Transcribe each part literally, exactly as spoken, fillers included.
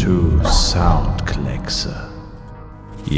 to Soundkleckse.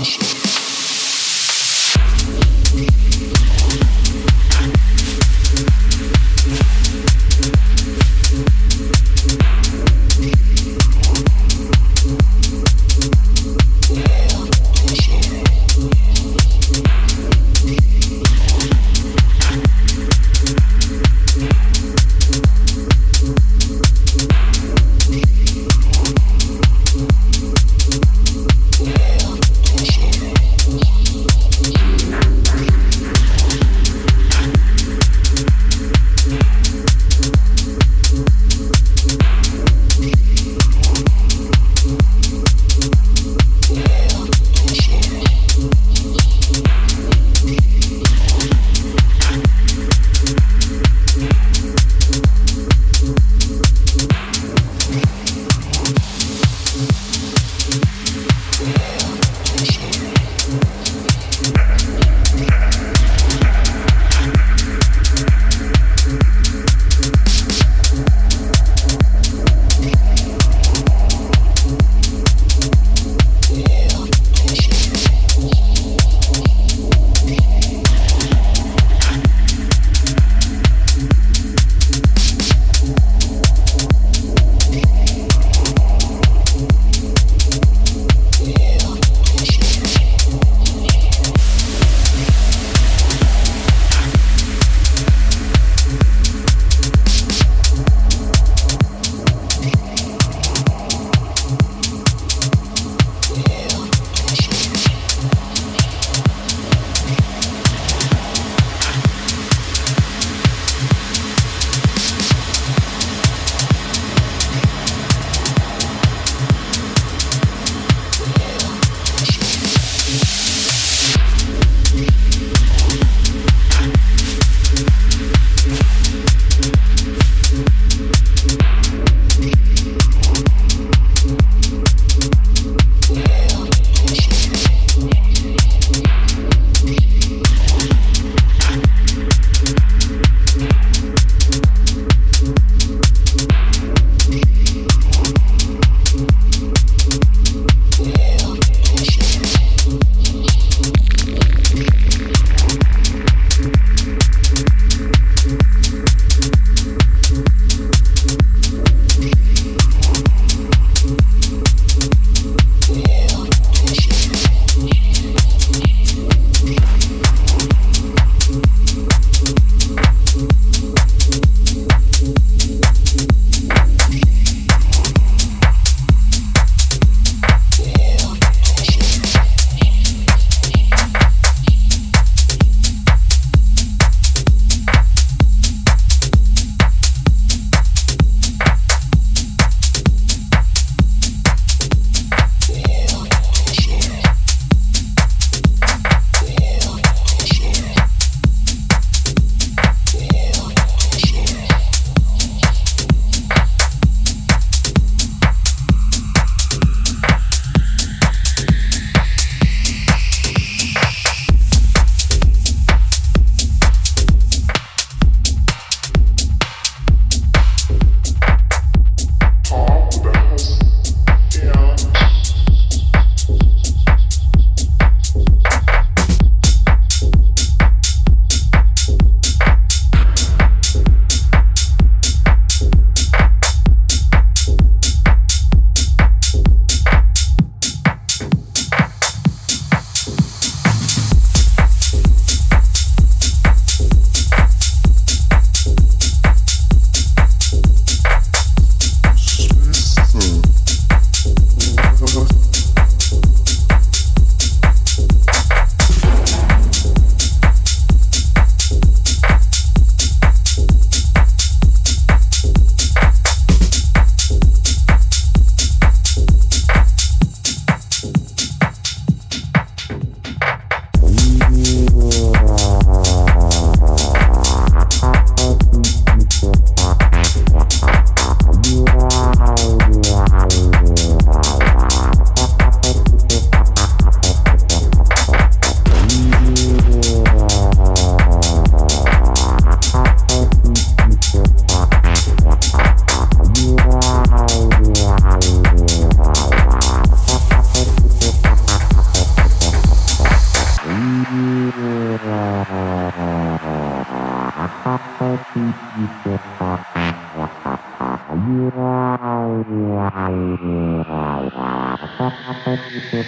Shit. Bye.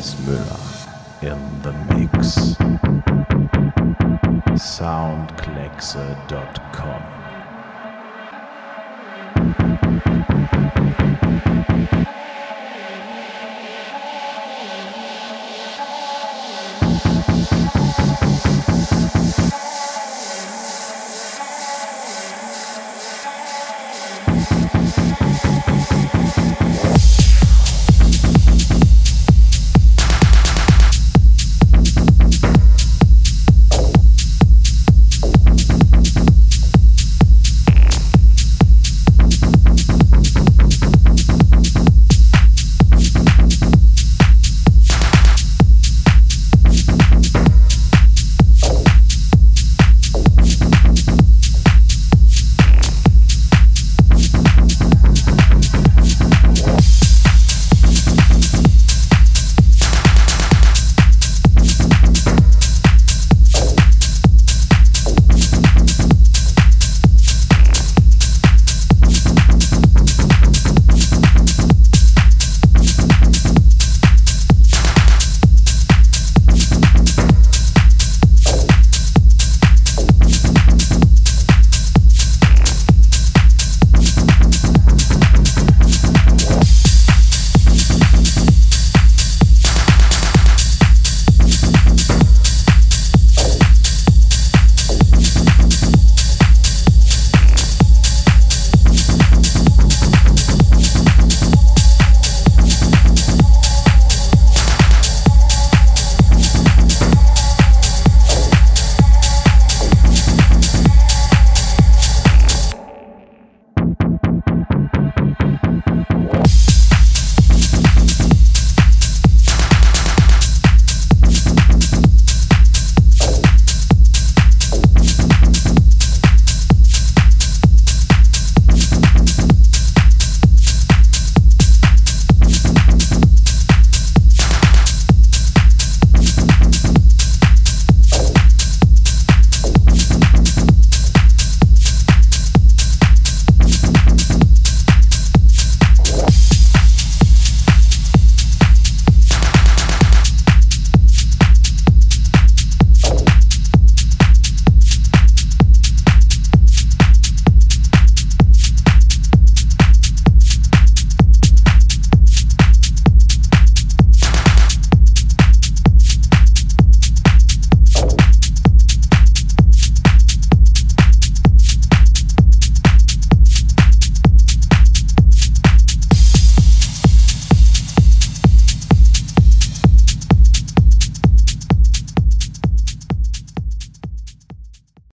Jens Müller in the mix. soundclexer dot com